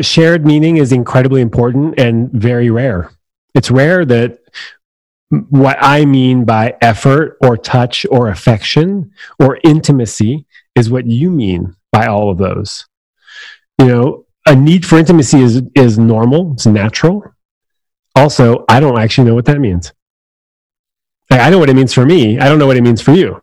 shared meaning is incredibly important and very rare. It's rare that what I mean by effort or touch or affection or intimacy is what you mean by all of those. You know, a need for intimacy is normal. It's natural. Also, I don't actually know what that means. Like, I know what it means for me. I don't know what it means for you.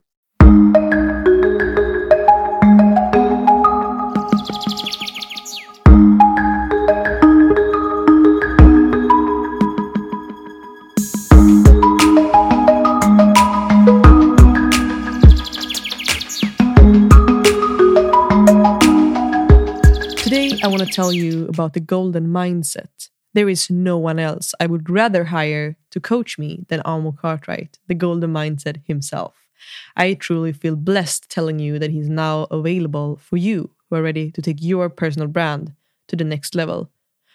Today, I want to tell you about the Golden Mindset. There is no one else I would rather hire to coach me than Almo Cartwright, the Golden Mindset himself. I truly feel blessed telling you that he's now available for you who are ready to take your personal brand to the next level.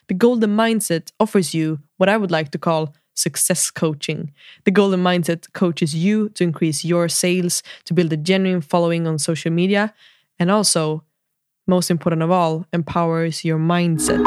The Golden Mindset offers you what I would like to call success coaching. The Golden Mindset coaches you to increase your sales, to build a genuine following on social media, and also, most important of all, empowers your mindset.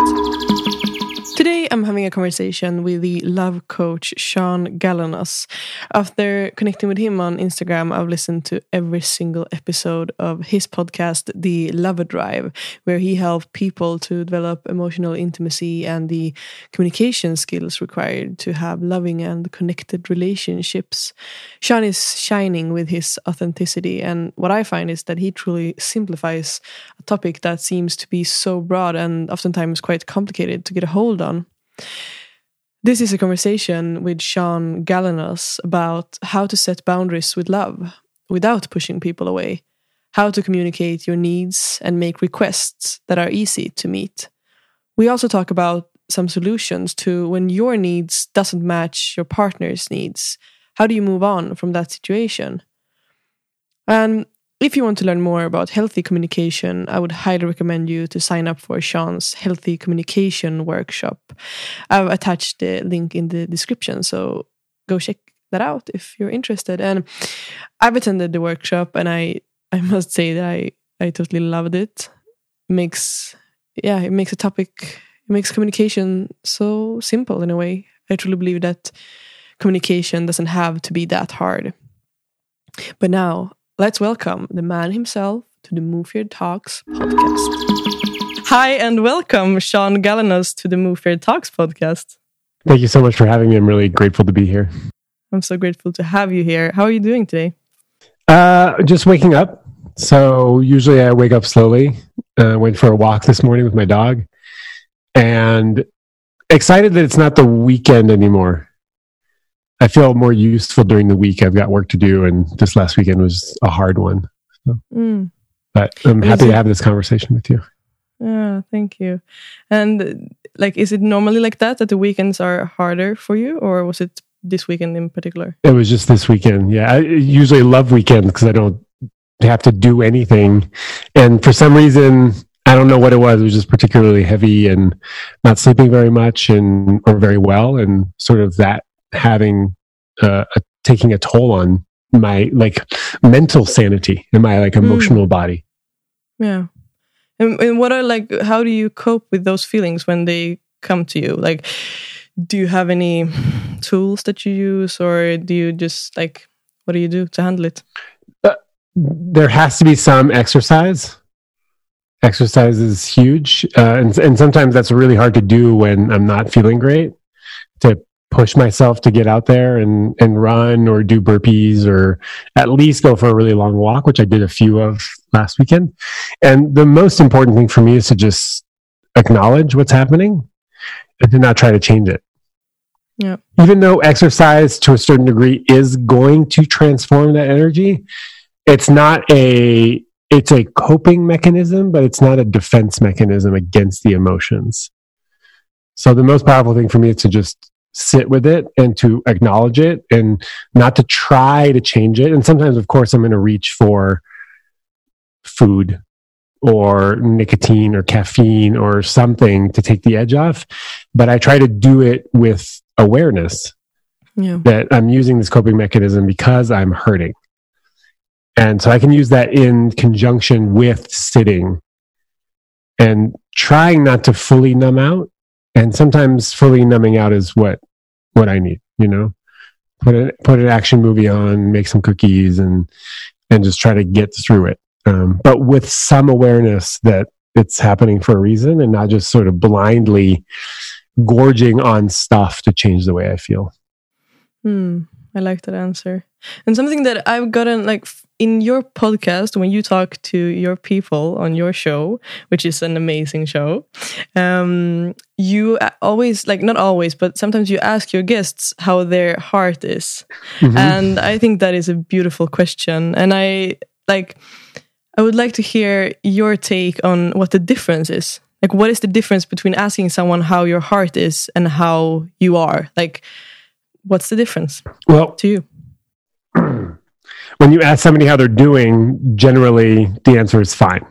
Today, I'm having a conversation with the love coach, Sean Galanos. After connecting with him on Instagram, I've listened to every single episode of his podcast, The Lover Drive, where he helped people to develop emotional intimacy and the communication skills required to have loving and connected relationships. Sean is shining with his authenticity, and what I find is that he truly simplifies a topic that seems to be so broad and oftentimes quite complicated to get a hold of. This is a conversation with Sean Galanos about how to set boundaries with love without pushing people away, how to communicate your needs and make requests that are easy to meet. We also talk about some solutions to when your needs doesn't match your partner's needs. How do you move on from that situation? And if you want to learn more about healthy communication, I would highly recommend you to sign up for Sean's Healthy Communication Workshop. I've attached the link in the description, so go check that out if you're interested. And I've attended the workshop, and I must say that I totally loved it. It makes communication so simple in a way. I truly believe that communication doesn't have to be that hard. But now, let's welcome the man himself to the Moof Yeah Talks podcast. Hi and welcome, Sean Galanos, to the Moof Yeah Talks podcast. Thank you so much for having me. I'm really grateful to be here. I'm so grateful to have you here. How are you doing today? Just waking up. So usually I wake up slowly. Went for a walk this morning with my dog. And excited that it's not the weekend anymore. I feel more useful during the week. I've got work to do, and this last weekend was a hard one. So. But I'm happy to have this conversation with you. Yeah, thank you. And is it normally like that the weekends are harder for you, or was it this weekend in particular? It was just this weekend. Yeah, I usually love weekends because I don't have to do anything, and for some reason, I don't know what it was. It was just particularly heavy and not sleeping very much or very well, and sort of that. Having taking a toll on my mental sanity and my emotional body. Yeah, and what are how do you cope with those feelings when they come to you? Do you have any tools that you use, or do you just what do you do to handle it? There has to be some exercise. Exercise is huge, and sometimes that's really hard to do when I'm not feeling great. To push myself to get out there and run or do burpees or at least go for a really long walk, which I did a few of last weekend. And the most important thing for me is to just acknowledge what's happening and to not try to change it. Yeah. Even though exercise to a certain degree is going to transform that energy, it's a coping mechanism, but it's not a defense mechanism against the emotions. So the most powerful thing for me is to just sit with it and to acknowledge it and not to try to change it. And sometimes, of course, I'm going to reach for food or nicotine or caffeine or something to take the edge off. But I try to do it with awareness that I'm using this coping mechanism because I'm hurting. And so I can use that in conjunction with sitting and trying not to fully numb out, and sometimes fully numbing out is what I need, you know. Put an action movie on, make some cookies, and just try to get through it. But with some awareness that it's happening for a reason, and not just sort of blindly gorging on stuff to change the way I feel. I like that answer. And something that I've gotten, like, in your podcast, when you talk to your people on your show, which is an amazing show, you always, like, not always, but sometimes you ask your guests how their heart is. Mm-hmm. And I think that is a beautiful question. And I would like to hear your take on what the difference is. Like, what is the difference between asking someone how your heart is and how you are? Like, what's the difference to you? When you ask somebody how they're doing, generally the answer is fine.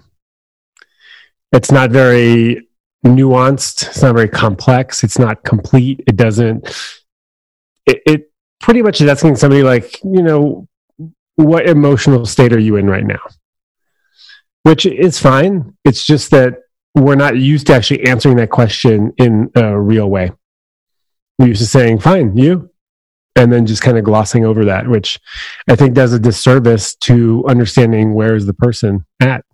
It's not very nuanced. It's not very complex. It's not complete. It doesn't... It pretty much is asking somebody, like, you know, what emotional state are you in right now? Which is fine. It's just that we're not used to actually answering that question in a real way. We're used to saying, fine, you? And then just kind of glossing over that, which I think does a disservice to understanding where is the person at.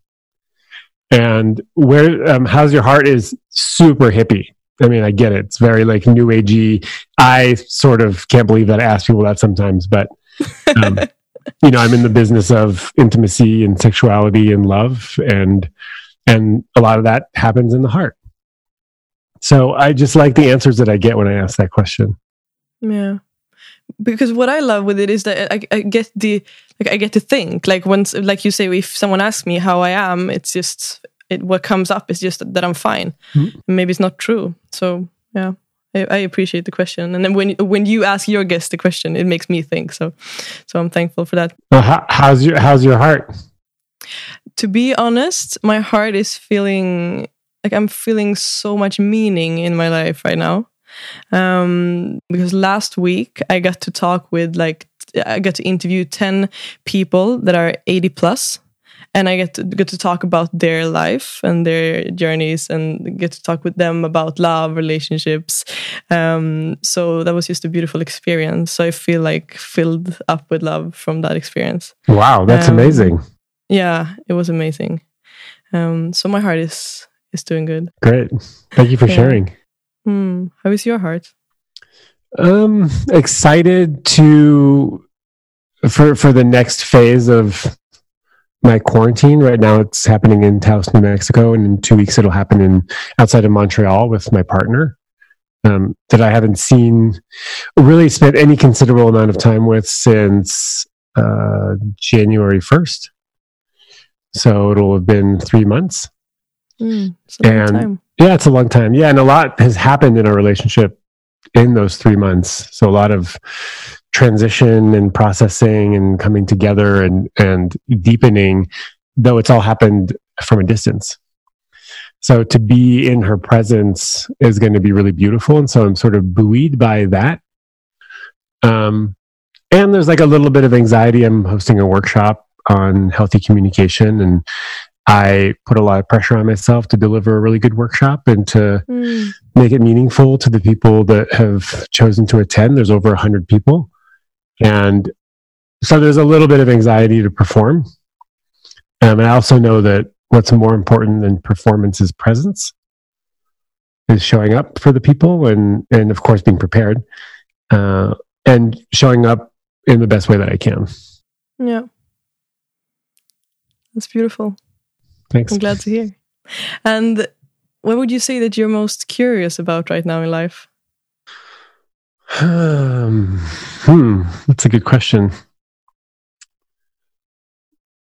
And where, how's your heart is super hippie. I mean, I get it. It's very, like, new agey. I sort of can't believe that I ask people that sometimes, but, you know, I'm in the business of intimacy and sexuality and love, and a lot of that happens in the heart. So I just like the answers that I get when I ask that question. Yeah. Because what I love with it is that I get to think, like, once, like you say, if someone asks me how I am, it's just what comes up is just that I'm fine. Mm-hmm. Maybe it's not true. So yeah, I appreciate the question. And then when you ask your guest the question, it makes me think. So I'm thankful for that. Well, how's your heart? To be honest, my heart is feeling like I'm feeling so much meaning in my life right now. Because last week I got to talk with, like, I got to interview 10 people that are 80 plus, and I get to talk about their life and their journeys, and get to talk with them about love, relationships. So that was just a beautiful experience. So I feel, like, filled up with love from that experience. Wow, that's amazing. Yeah, it was amazing. So my heart is doing good. Great. Thank you for sharing. How is your heart? Excited for the next phase of my quarantine. Right now it's happening in Taos, New Mexico, and in 2 weeks it'll happen outside of Montreal with my partner, that I haven't seen, really spent any considerable amount of time with since January 1st. So it'll have been 3 months. It's a long time. Yeah, it's a long time. Yeah, and a lot has happened in our relationship in those 3 months. So a lot of transition and processing and coming together and deepening, though it's all happened from a distance. So to be in her presence is going to be really beautiful. And so I'm sort of buoyed by that. And there's, like, a little bit of anxiety. I'm hosting a workshop on healthy communication, and I put a lot of pressure on myself to deliver a really good workshop and to make it meaningful to the people that have chosen to attend. There's over 100 people. And so there's a little bit of anxiety to perform. And I also know that what's more important than performance is presence, is showing up for the people and of course, being prepared, and showing up in the best way that I can. Yeah. That's beautiful. Thanks. I'm glad to hear. And what would you say that you're most curious about right now in life? That's a good question.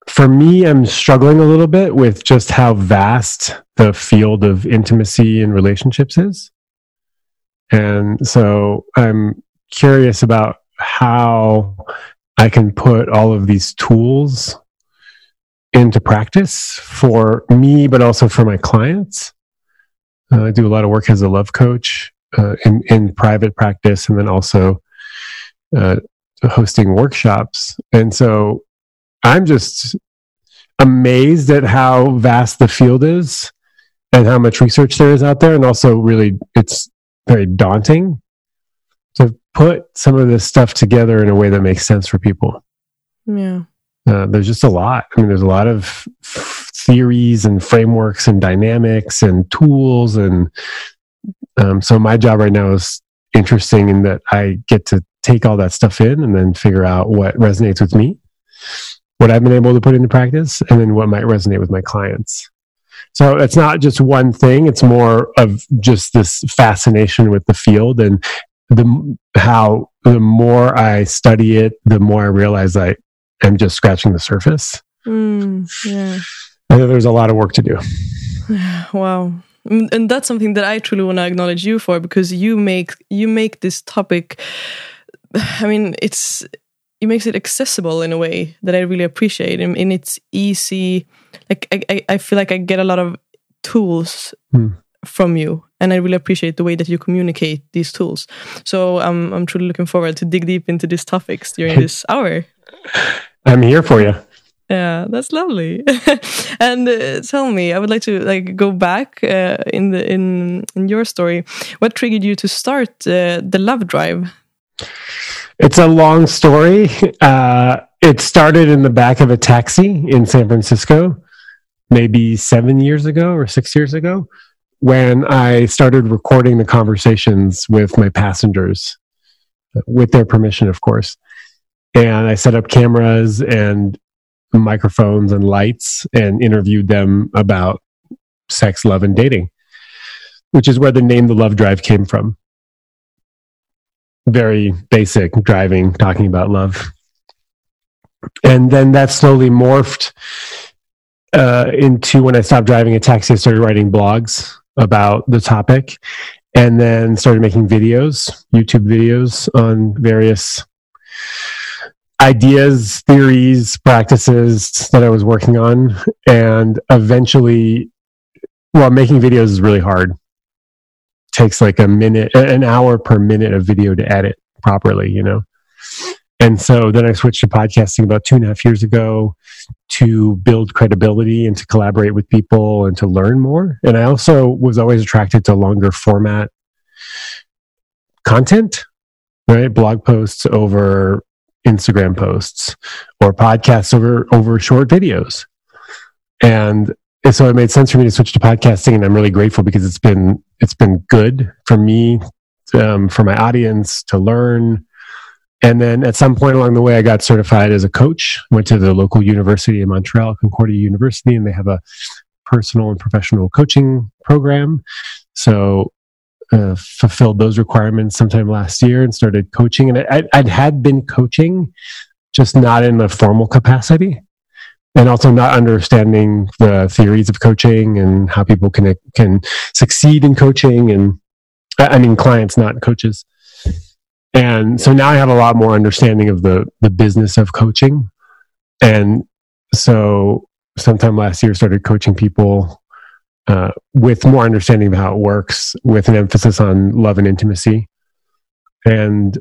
For me, I'm struggling a little bit with just how vast the field of intimacy and relationships is. And so I'm curious about how I can put all of these tools into practice for me, but also for my clients. I do a lot of work as a love coach in private practice, and then also hosting workshops. And so I'm just amazed at how vast the field is, and how much research there is out there. And also really, it's very daunting to put some of this stuff together in a way that makes sense for people. Yeah. There's just a lot. I mean, there's a lot of theories and frameworks and dynamics and tools. And so my job right now is interesting in that I get to take all that stuff in and then figure out what resonates with me, what I've been able to put into practice, and then what might resonate with my clients. So it's not just one thing. It's more of just this fascination with the field, and how the more I study it, the more I realize I am just scratching the surface. Yeah. I know there's a lot of work to do. Wow. And that's something that I truly want to acknowledge you for, because you make this topic, I mean, it makes it accessible in a way that I really appreciate. And it's easy. Like I feel like I get a lot of tools from you, and I really appreciate the way that you communicate these tools. So I'm truly looking forward to dig deep into these topics during this hour. I'm here for you. Yeah, that's lovely. And tell me, I would like to go back in your story. What triggered you to start the Love Drive? It's a long story. It started in the back of a taxi in San Francisco, maybe 7 years ago or 6 years ago, when I started recording the conversations with my passengers, with their permission, of course. And I set up cameras and microphones and lights and interviewed them about sex, love, and dating, which is where the name The Love Drive came from. Very basic, driving, talking about love. And then that slowly morphed into, when I stopped driving a taxi, I started writing blogs about the topic, and then started making videos, YouTube videos on various ideas, theories, practices that I was working on. And eventually, well, making videos is really hard. Takes like an hour per minute of video to edit properly, you know? And so then I switched to podcasting about 2.5 years ago to build credibility and to collaborate with people and to learn more. And I also was always attracted to longer format content, right? Blog posts over Instagram posts, or podcasts over short videos. And so it made sense for me to switch to podcasting, and I'm really grateful because it's been good for me, for my audience to learn. And then at some point along the way, I got certified as a coach, went to the local university in Montreal, Concordia University, and they have a personal and professional coaching program. So fulfilled those requirements sometime last year and started coaching. And I'd had been coaching, just not in a formal capacity. And also not understanding the theories of coaching and how people can succeed in coaching, and I mean clients, not coaches. And so now I have a lot more understanding of the business of coaching. And so sometime last year started coaching people with more understanding of how it works, with an emphasis on love and intimacy. And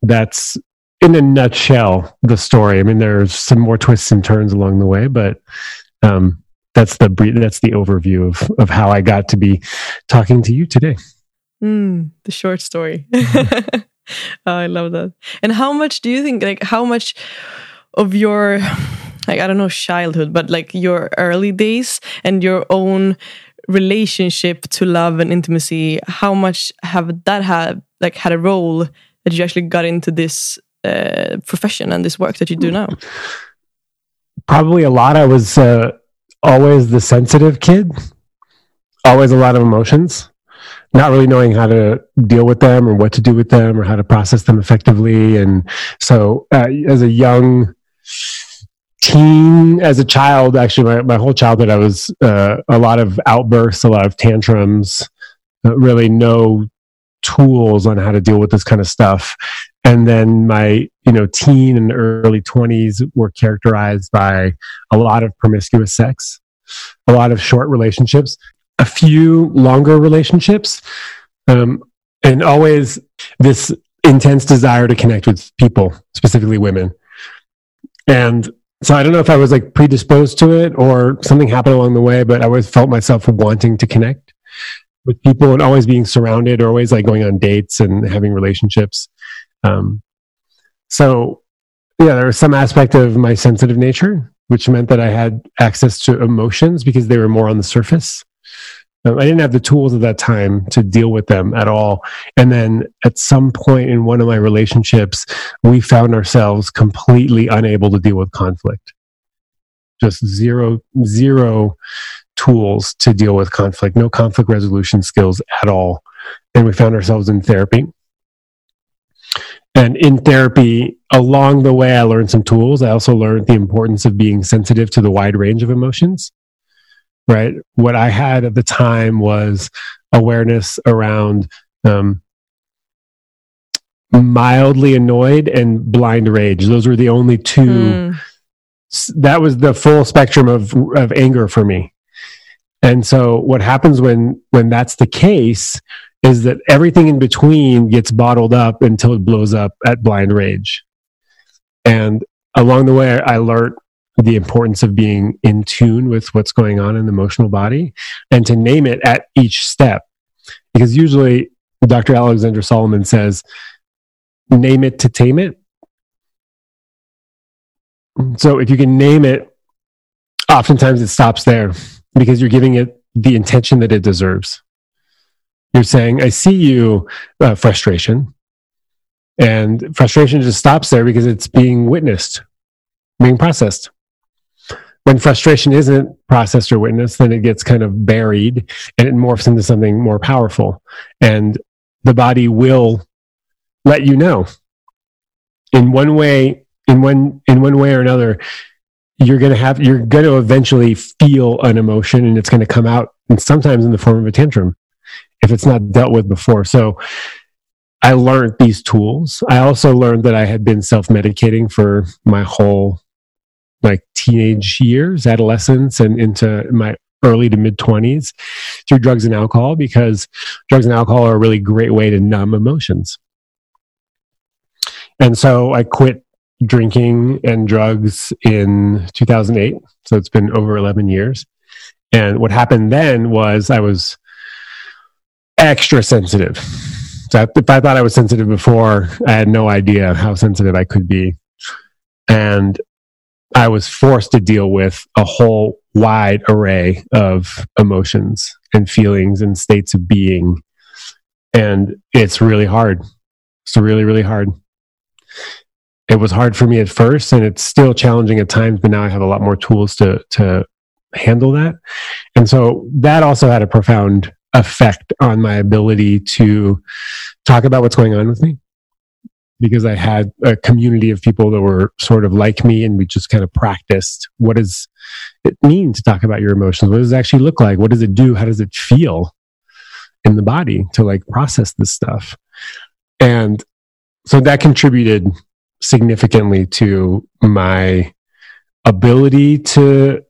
that's, in a nutshell, the story. I mean, there's some more twists and turns along the way, but that's the overview of how I got to be talking to you today. The short story. Oh, I love that. And how much do you think? How much of your, I don't know, childhood, but your early days and your own relationship to love and intimacy, how much have that had a role that you actually got into this profession and this work that you do now? Probably a lot. I was always the sensitive kid, always a lot of emotions, not really knowing how to deal with them or what to do with them or how to process them effectively. And so as a young teen, as a child, actually my whole childhood, I was a lot of outbursts, a lot of tantrums, really no tools on how to deal with this kind of stuff. And then my, teen and early 20s were characterized by a lot of promiscuous sex, a lot of short relationships, a few longer relationships, and always this intense desire to connect with people, specifically women. And So I don't know if I was like predisposed to it or something happened along the way, but I always felt myself wanting to connect with people and always being surrounded or always like going on dates and having relationships. So yeah, there was some aspect of my sensitive nature, which meant that I had access to emotions because they were more on the surface. I didn't have the tools at that time to deal with them at all. And then at some point in one of my relationships, we found ourselves completely unable to deal with conflict. Just zero tools to deal with conflict, no conflict resolution skills at all. And we found ourselves in therapy. And in therapy, along the way, I learned some tools. I also learned the importance of being sensitive to the wide range of emotions. Right. What I had at the time was awareness around mildly annoyed and blind rage. Those were the only two. That was the full spectrum of anger for me. And so what happens when that's the case is that everything in between gets bottled up until it blows up at blind rage. And along the way, I learned the importance of being in tune with what's going on in the emotional body and to name it at each step. Because usually Dr. Alexander Solomon says, name it to tame it. So if you can name it, oftentimes it stops there because you're giving it the intention that it deserves. You're saying, I see you, frustration. And frustration just stops there because it's being witnessed, being processed. When frustration isn't processed or witnessed, then it gets kind of buried and it morphs into something more powerful. And the body will let you know. In one way or another, you're gonna eventually feel an emotion and it's gonna come out, and sometimes in the form of a tantrum, if it's not dealt with before. So I learned these tools. I also learned that I had been self-medicating for my whole teenage years, adolescence, and into my early to mid-20s through drugs and alcohol, because drugs and alcohol are a really great way to numb emotions. And so I quit drinking and drugs in 2008. So it's been over 11 years. And what happened then was I was extra sensitive. So if I thought I was sensitive before, I had no idea how sensitive I could be. And I was forced to deal with a whole wide array of emotions and feelings and states of being. And it's really hard. It's really, really hard. It was hard for me at first, and it's still challenging at times, but now I have a lot more tools to handle that. And so that also had a profound effect on my ability to talk about what's going on with me, because I had a community of people that were sort of like me, and we just kind of practiced what does it mean to talk about your emotions? What does it actually look like? What does it do? How does it feel in the body to process this stuff? And so that contributed significantly to my ability to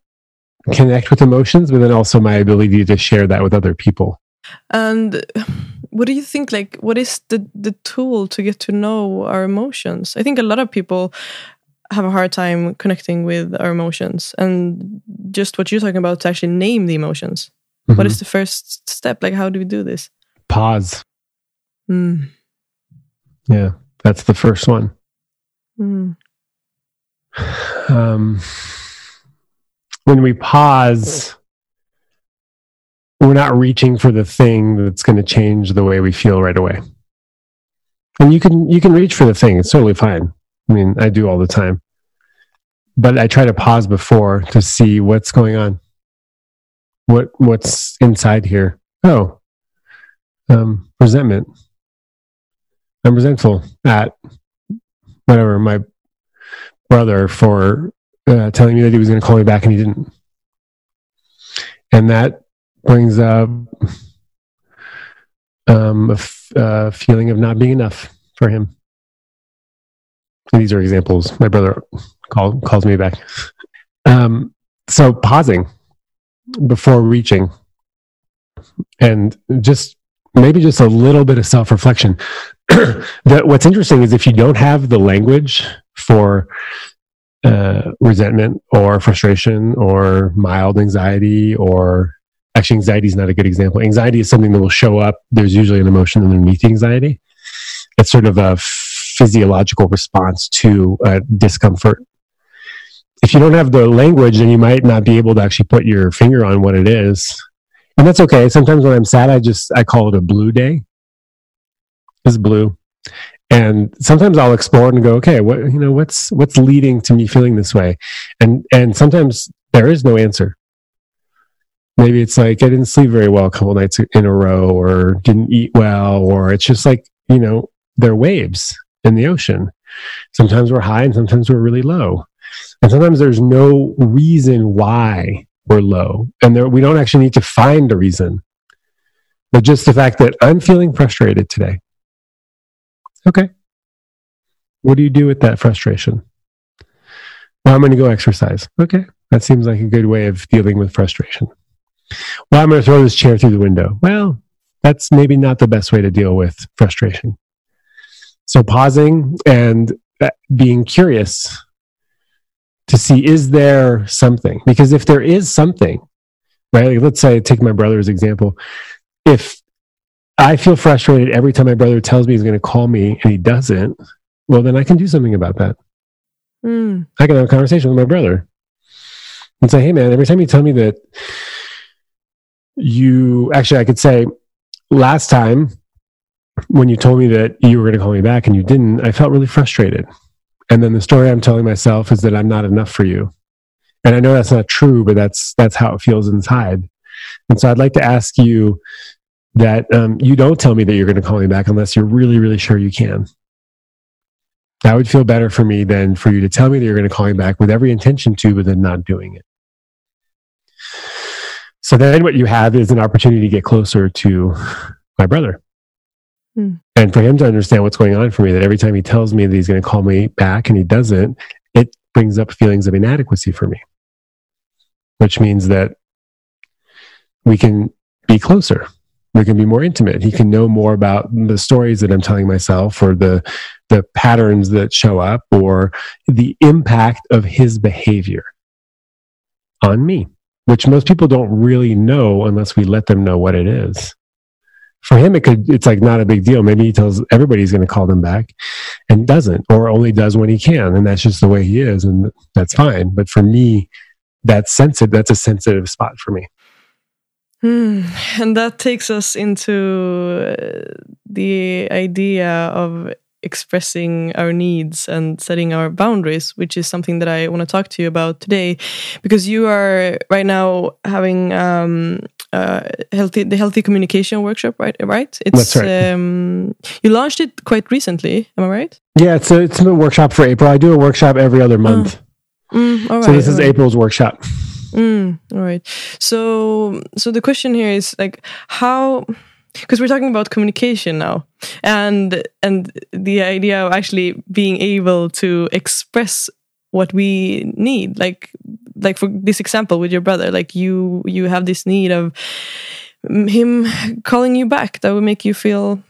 connect with emotions, but then also my ability to share that with other people. And what do you think, what is the tool to get to know our emotions? I think a lot of people have a hard time connecting with our emotions, and just what you're talking about, to actually name the emotions. Mm-hmm. What is the first step? How do we do this? Pause. Mm. Yeah, that's the first one. Mm. When we pause, we're not reaching for the thing that's going to change the way we feel right away. And you can reach for the thing. It's totally fine. I mean, I do all the time. But I try to pause before to see what's going on. What's inside here? Oh, resentment. I'm resentful at whatever, my brother for telling me that he was going to call me back and he didn't. And that brings up a feeling of not being enough for him. And these are examples. My brother calls me back. So pausing before reaching, and just a little bit of self-reflection. What's interesting is if you don't have the language for resentment or frustration or mild anxiety, or actually anxiety is not a good example. Anxiety is something that will show up. There's usually an emotion underneath anxiety. It's sort of a physiological response to discomfort. If you don't have the language, then you might not be able to actually put your finger on what it is. And that's okay. Sometimes when I'm sad, I call it a blue day. It's blue. And sometimes I'll explore it and go, okay, what's leading to me feeling this way? And sometimes there is no answer. Maybe it's like I didn't sleep very well a couple nights in a row, or didn't eat well, or it's just like, there are waves in the ocean. Sometimes we're high and sometimes we're really low. And sometimes there's no reason why we're low. And we don't actually need to find a reason. But just the fact that I'm feeling frustrated today. Okay. What do you do with that frustration? Well, I'm going to go exercise. Okay. That seems like a good way of dealing with frustration. Well, I'm going to throw this chair through the window. Well, that's maybe not the best way to deal with frustration. So pausing and being curious to see, is there something? Because if there is something, right? Like let's say, take my brother's example. If I feel frustrated every time my brother tells me he's going to call me and he doesn't, well, then I can do something about that. Mm. I can have a conversation with my brother and say, hey man, every time you tell me that I could say, last time when you told me that you were going to call me back and you didn't, I felt really frustrated. And then the story I'm telling myself is that I'm not enough for you. And I know that's not true, but that's how it feels inside. And so I'd like to ask you that you don't tell me that you're going to call me back unless you're really, really sure you can. That would feel better for me than for you to tell me that you're going to call me back with every intention to, but then not doing it. So then what you have is an opportunity to get closer to my brother. Mm. And for him to understand what's going on for me, that every time he tells me that he's going to call me back and he doesn't, it brings up feelings of inadequacy for me, which means that we can be closer. We can be more intimate. He can know more about the stories that I'm telling myself, or the patterns that show up, or the impact of his behavior on me, which most people don't really know unless we let them know what it is. For him, it's like not a big deal. Maybe he tells everybody he's going to call them back and doesn't, or only does when he can. And that's just the way he is, and that's fine. But for me, that's a sensitive spot for me. And that takes us into the idea of expressing our needs and setting our boundaries, which is something that I want to talk to you about today, because you are right now having the healthy communication workshop, right? Right? That's right. You launched it quite recently, am I right? Yeah, it's a workshop for April. I do a workshop every other month. All right, so this is April's workshop. All right. So the question here is like how, because we're talking about communication now, and the idea of actually being able to express what we need, like for this example with your brother, like you have this need of him calling you back that would make you feel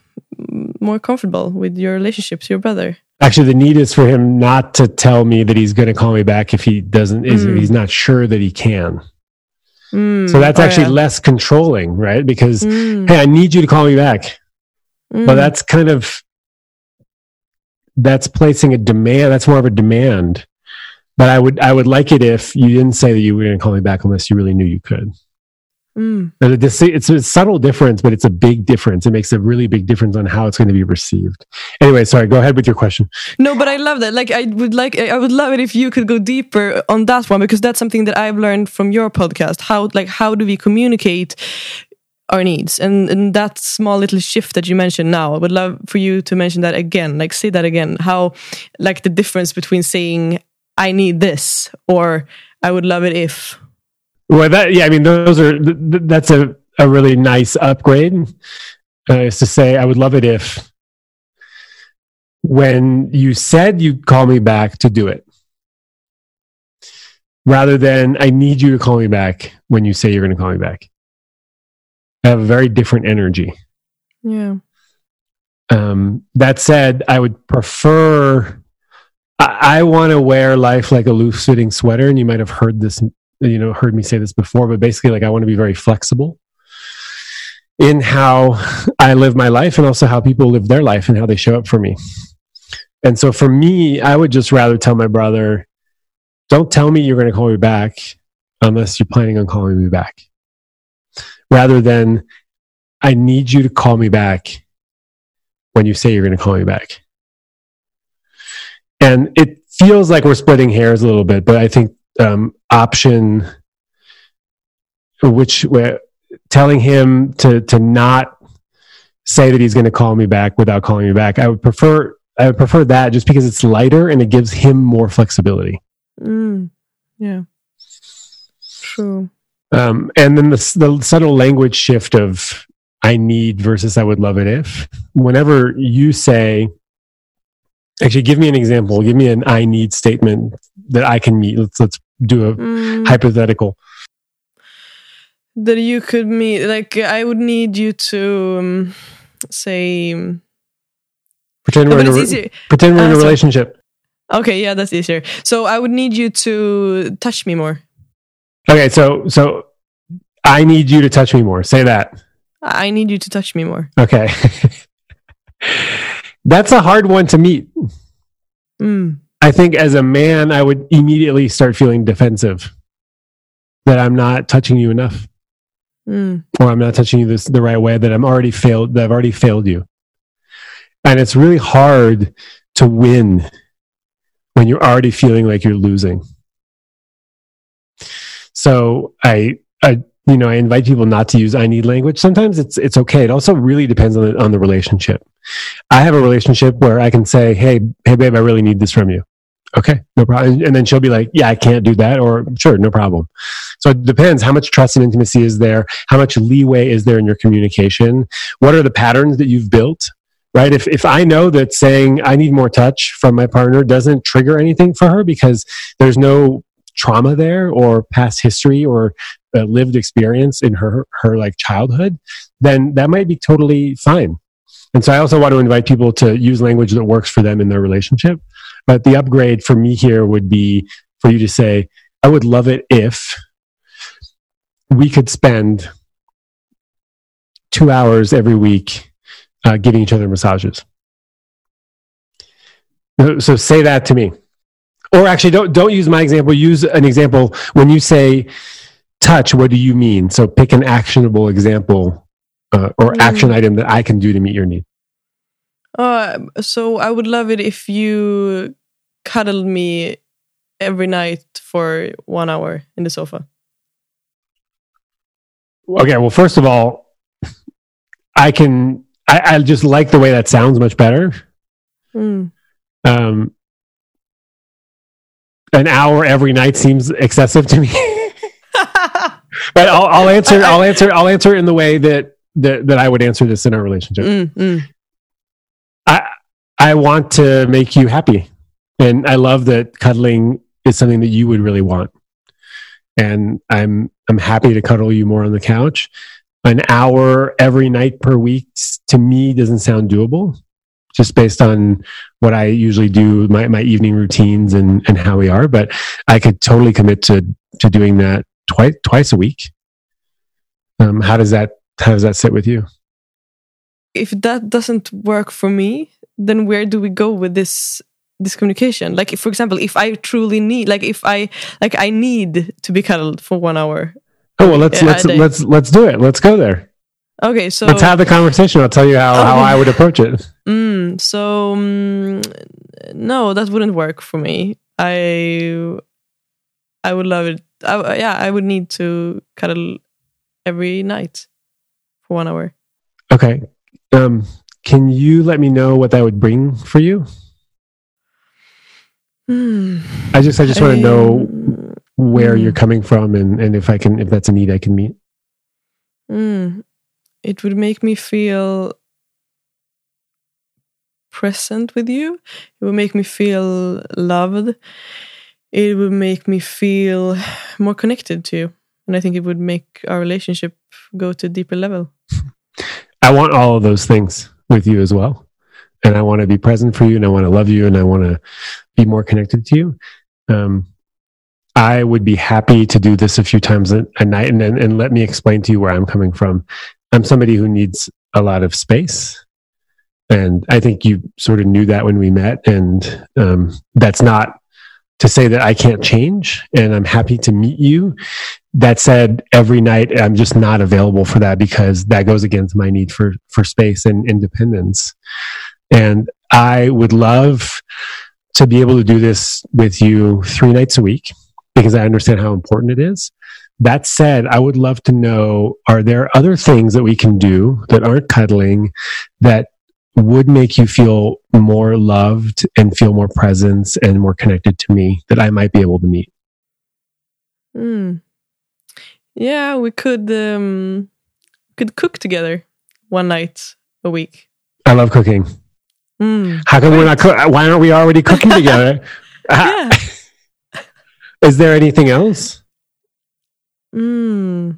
more comfortable with your relationships, your brother. Actually, the need is for him not to tell me that he's going to call me back if he doesn't. If he's not sure that he can. So that's actually less controlling, right? Because hey, I need you to call me back. Well, that's kind of placing a demand. That's more of a demand. But I would like it if you didn't say that you were going to call me back unless you really knew you could. It's a subtle difference, but it's a big difference. It makes a really big difference on how it's going to be received. Anyway, sorry, go ahead with your question. No, but I love that. Like, I would love it if you could go deeper on that one, because that's something that I've learned from your podcast. How do we communicate our needs? And that small little shift that you mentioned now, I would love for you to mention that again. Like, say that again. How, like, the difference between saying I need this or I would love it if. Well, that's a really nice upgrade. Is to say, I would love it if, when you said you'd call me back, to do it, rather than I need you to call me back when you say you're going to call me back. I have a very different energy. Yeah. That said, I would prefer I want to wear life like a loose-fitting sweater, and you might have heard this, you know, heard me say this before, but basically, like, I want to be very flexible in how I live my life and also how people live their life and how they show up for me. And so for me, I would just rather tell my brother, don't tell me you're going to call me back unless you're planning on calling me back, rather than I need you to call me back when you say you're going to call me back. And it feels like we're splitting hairs a little bit, but I think option, which we're telling him to not say that he's going to call me back without calling me back, I would prefer that, just because it's lighter and it gives him more flexibility. Yeah, true. And then the subtle language shift of I need versus I would love it if. Whenever you say, actually, give me an example. Give me an I need statement that I can meet. Let's do a hypothetical. That you could meet. Like, I would need you to say... Pretend we're in a relationship. Okay, yeah, that's easier. So I would need you to touch me more. Okay, so I need you to touch me more. Say that. I need you to touch me more. Okay. That's a hard one to meet. I think as a man, I would immediately start feeling defensive that I'm not touching you enough, or I'm not touching you the right way, that I've already failed you. And it's really hard to win when you're already feeling like you're losing. So I invite people not to use I need language. Sometimes it's okay. It also really depends on the relationship. I have a relationship where I can say, hey, babe, I really need this from you. Okay, no problem. And then she'll be like, yeah, I can't do that, or sure, no problem. So it depends how much trust and intimacy is there, how much leeway is there in your communication, what are the patterns that you've built, right? If I know that saying I need more touch from my partner doesn't trigger anything for her because there's no trauma there or past history or lived experience in her like childhood, then that might be totally fine. And so I also want to invite people to use language that works for them in their relationship. But the upgrade for me here would be for you to say, I would love it if we could spend 2 hours every week giving each other massages. So say that to me. Or actually, don't use my example. Use an example. When you say touch, what do you mean? So pick an actionable example or action item that I can do to meet your need. So I would love it if you cuddled me every night for 1 hour in the sofa. Okay, well, first of all, I just like the way that sounds much better. An hour every night seems excessive to me, but I'll answer in the way that I would answer this in our relationship. I want to make you happy, and I love that cuddling is something that you would really want. And I'm happy to cuddle you more on the couch. An hour every night per week to me doesn't sound doable, just based on what I usually do, my evening routines and how we are. But I could totally commit to doing that twice a week. How does that sit with you? If that doesn't work for me, then where do we go with this communication? Like, for example, if I truly need, like, I need to be cuddled for 1 hour. Oh, well, let's do it. Let's go there. Okay, so let's have the conversation. I'll tell you how I would approach it. No, that wouldn't work for me. I would love it. I would need to cuddle every night for 1 hour. Okay. Can you let me know what that would bring for you? I just want to know where you're coming from and if that's a need I can meet. It would make me feel present with you. It would make me feel loved. It would make me feel more connected to you. And I think it would make our relationship go to a deeper level. I want all of those things with you as well. and I want to be present for you, and I want to love you, and I want to be more connected to you. I would be happy to do this a few times a night, and let me explain to you where I'm coming from. I'm somebody who needs a lot of space. And I think you sort of knew that when we met. And that's not to say that I can't change, and I'm happy to meet you. That said, every night I'm just not available for that, because that goes against my need for space and independence. And I would love to be able to do this with you 3 nights a week, because I understand how important it is. That said, I would love to know, are there other things that we can do that aren't cuddling that would make you feel more loved and feel more presence and more connected to me that I might be able to meet? Mm. Yeah, we could cook together 1 night a week. I love cooking. Mm. How come we're not cooking? Why aren't we already cooking together? Yeah. Is there anything else? Mm.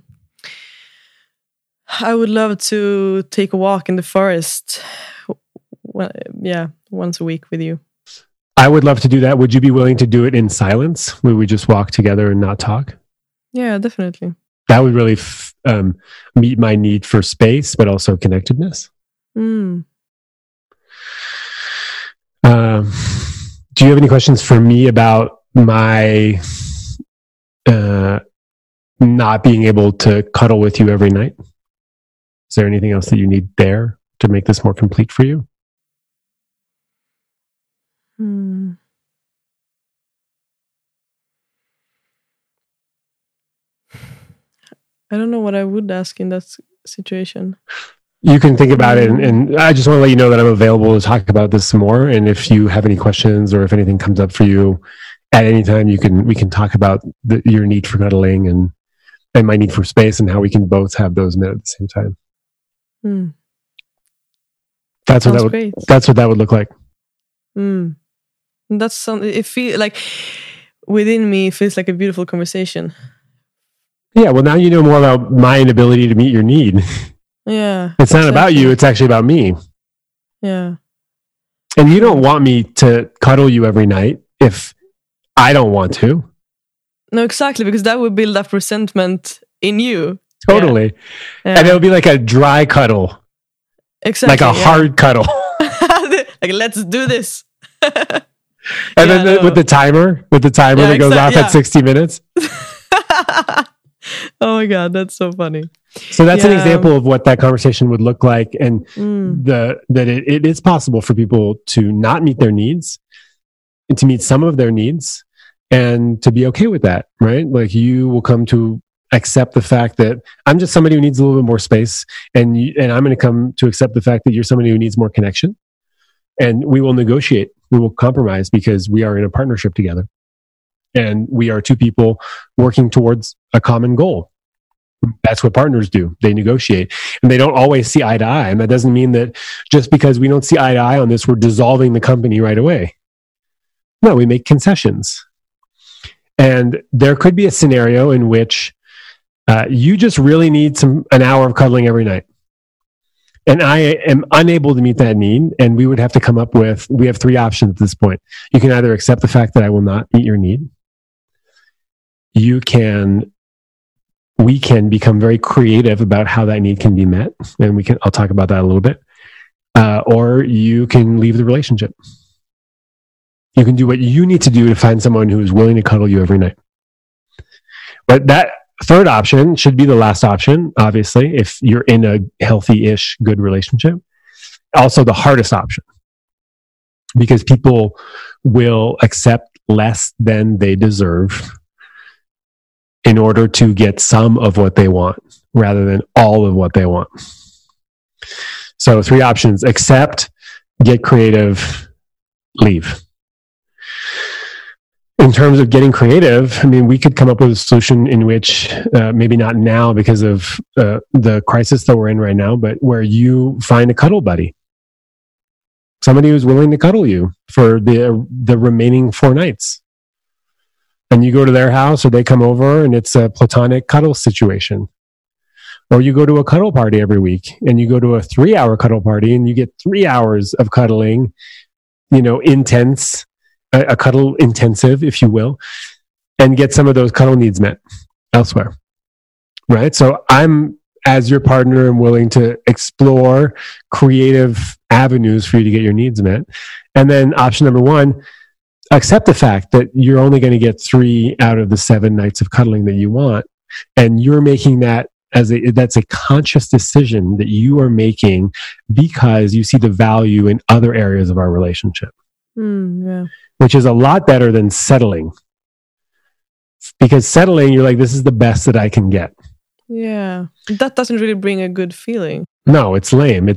I would love to take a walk in the forest. Yeah, once a week with you. I would love to do that. Would you be willing to do it in silence? Would we just walk together and not talk? Yeah, definitely. That would really meet my need for space, but also connectedness. Mm. Do you have any questions for me about my not being able to cuddle with you every night? Is there anything else that you need there to make this more complete for you? Hmm. I don't know what I would ask in that situation. You can think about it, and I just want to let you know that I'm available to talk about this some more. And if you have any questions, or if anything comes up for you at any time, we can talk about your need for cuddling and my need for space, and how we can both have those met at the same time. Mm. That's what that would look like. Mm. That's something. It feels like within me, it feels like a beautiful conversation. Yeah. Well, now you know more about my inability to meet your need. Yeah. It's not about you. It's actually about me. Yeah. And you don't want me to cuddle you every night if I don't want to. No, exactly. Because that would build up resentment in you. Totally. Yeah. Yeah. And it would be like a dry cuddle. Exactly. Like a hard cuddle. Like, let's do this. And then with the timer that goes off at 60 minutes. Oh my God, that's so funny. So that's an example of what that conversation would look like, and that it is possible for people to not meet their needs and to meet some of their needs and to be okay with that, right? Like, you will come to accept the fact that I'm just somebody who needs a little bit more space, and I'm going to come to accept the fact that you're somebody who needs more connection, and we will negotiate, we will compromise, because we are in a partnership together. And we are two people working towards a common goal. That's what partners do. They negotiate. And they don't always see eye to eye. And that doesn't mean that just because we don't see eye to eye on this, we're dissolving the company right away. No, we make concessions. And there could be a scenario in which you just really need an hour of cuddling every night. And I am unable to meet that need. And we would have to come up with, we have 3 options at this point. You can either accept the fact that I will not meet your need. We can become very creative about how that need can be met. And I'll talk about that a little bit. Or you can leave the relationship. You can do what you need to do to find someone who is willing to cuddle you every night. But that 3rd option should be the last option, obviously, if you're in a healthy-ish, good relationship. Also the hardest option. Because people will accept less than they deserve in order to get some of what they want rather than all of what they want. So 3 options: accept, get creative, leave. In terms of getting creative, I mean, we could come up with a solution in which maybe not now because of the crisis that we're in right now, but where you find a cuddle buddy. Somebody who's willing to cuddle you for the remaining 4 nights. And you go to their house, or they come over, and it's a platonic cuddle situation. Or you go to a cuddle party every week and you go to a 3-hour cuddle party and you get 3 hours of cuddling, you know, intense, a cuddle intensive, if you will, and get some of those cuddle needs met elsewhere, right? So I'm, as your partner, I'm willing to explore creative avenues for you to get your needs met. And then option number one, accept the fact that you're only going to get 3 out of the 7 nights of cuddling that you want. And you're making that that's a conscious decision that you are making because you see the value in other areas of our relationship, which is a lot better than settling. Because settling, you're like, this is the best that I can get. Yeah. That doesn't really bring a good feeling. No, it's lame.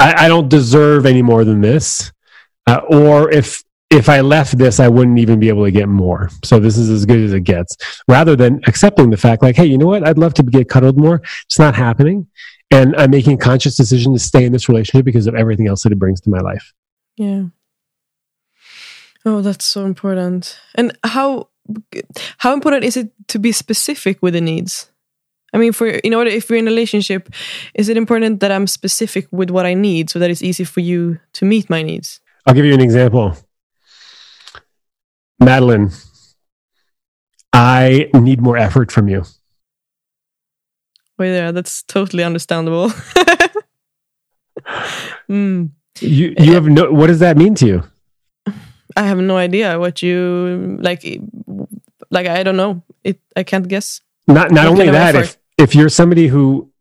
I don't deserve any more than this. Or if I left this, I wouldn't even be able to get more. So this is as good as it gets. Rather than accepting the fact like, hey, you know what? I'd love to get cuddled more. It's not happening. And I'm making a conscious decision to stay in this relationship because of everything else that it brings to my life. Yeah. Oh, that's so important. And how important is it to be specific with the needs? I mean, if we're in a relationship, is it important that I'm specific with what I need so that it's easy for you to meet my needs? I'll give you an example. Madeline, I need more effort from you. Well, yeah, that's totally understandable. You have no. What does that mean to you? I have no idea what you like. I don't know. I can't guess. Not only that, if you're somebody who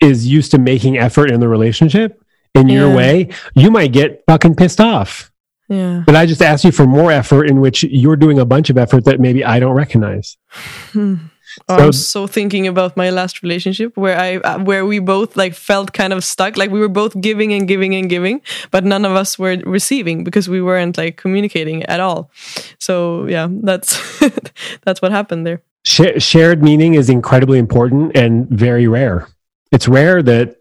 is used to making effort in the relationship in your way, you might get fucking pissed off. Yeah. But I just asked you for more effort in which you're doing a bunch of effort that maybe I don't recognize. I'm so thinking about my last relationship where we both felt kind of stuck. Like we were both giving and giving and giving, but none of us were receiving because we weren't communicating at all. So yeah, that's that's what happened there. Shared meaning is incredibly important and very rare. It's rare that